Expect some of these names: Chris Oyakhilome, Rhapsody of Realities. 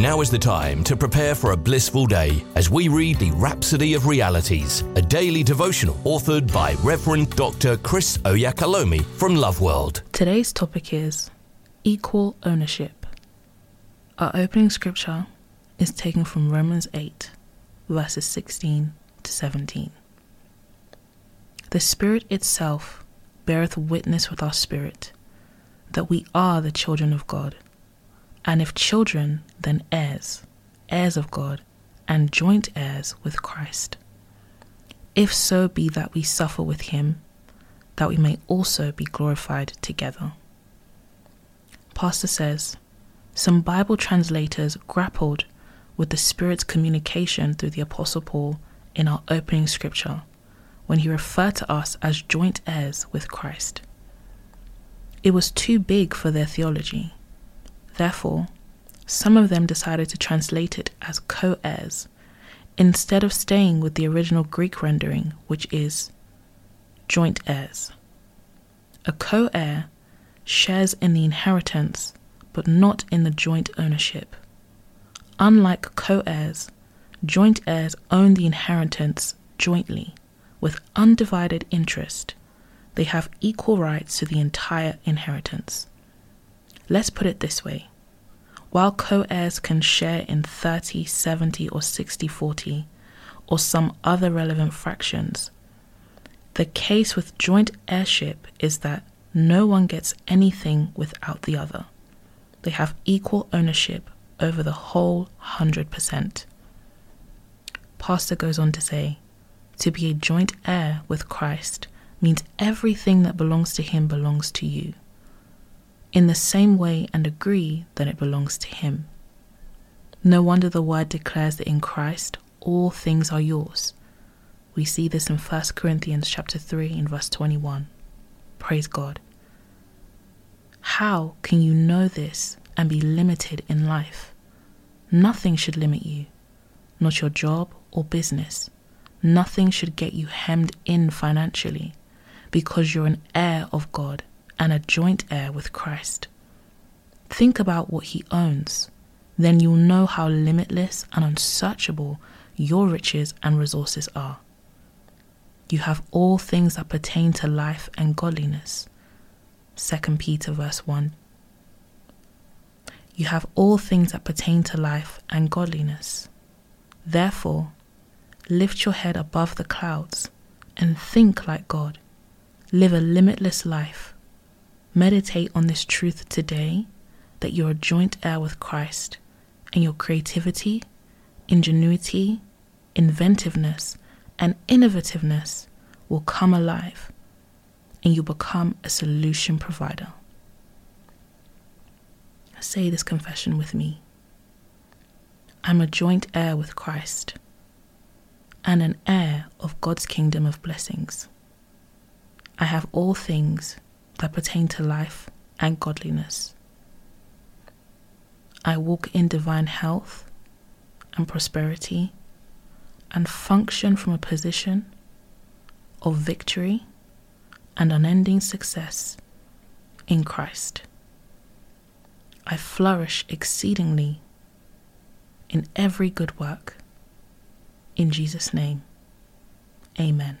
Now is the time to prepare for a blissful day as we read the Rhapsody of Realities, a daily devotional authored by Rev Dr. Chris Oyakhilome from LoveWorld. Today's topic is equal ownership. Our opening scripture is taken from Romans 8, verses 16 to 17. The Spirit itself beareth witness with our spirit that we are the children of God. And if children, then heirs, heirs of God, and joint heirs with Christ. If so be that we suffer with him, that we may also be glorified together. Pastor says, some Bible translators grappled with the Spirit's communication through the Apostle Paul in our opening scripture, when he referred to us as joint heirs with Christ. It was too big for their theology. Therefore, some of them decided to translate it as co-heirs, instead of staying with the original Greek rendering, which is joint heirs. A co-heir shares in the inheritance, but not in the joint ownership. Unlike co-heirs, joint heirs own the inheritance jointly, with undivided interest. They have equal rights to the entire inheritance. Let's put it this way. While co-heirs can share in 30, 70, or 60, 40, or some other relevant fractions, the case with joint heirship is that no one gets anything without the other. They have equal ownership over the whole 100%. Pastor goes on to say, to be a joint heir with Christ means everything that belongs to him belongs to you. In the same way and agree that it belongs to him. No wonder the word declares that in Christ all things are yours. We see this in 1 Corinthians chapter 3 and verse 21. Praise God. How can you know this and be limited in life? Nothing should limit you, not your job or business. Nothing should get you hemmed in financially, because you're an heir of God and a joint heir with Christ. Think about what he owns, then you'll know how limitless and unsearchable your riches and resources are. You have all things that pertain to life and godliness. 2 Peter verse 1. You have all things that pertain to life and godliness. Therefore, lift your head above the clouds and think like God. Live a limitless life. Meditate on this truth today, that you're a joint heir with Christ, and your creativity, ingenuity, inventiveness, and innovativeness will come alive, and you become a solution provider. Say this confession with me. I'm a joint heir with Christ, and an heir of God's kingdom of blessings. I have all things that pertain to life and godliness. I walk in divine health and prosperity and function from a position of victory and unending success in Christ. I flourish exceedingly in every good work. In Jesus' name, amen.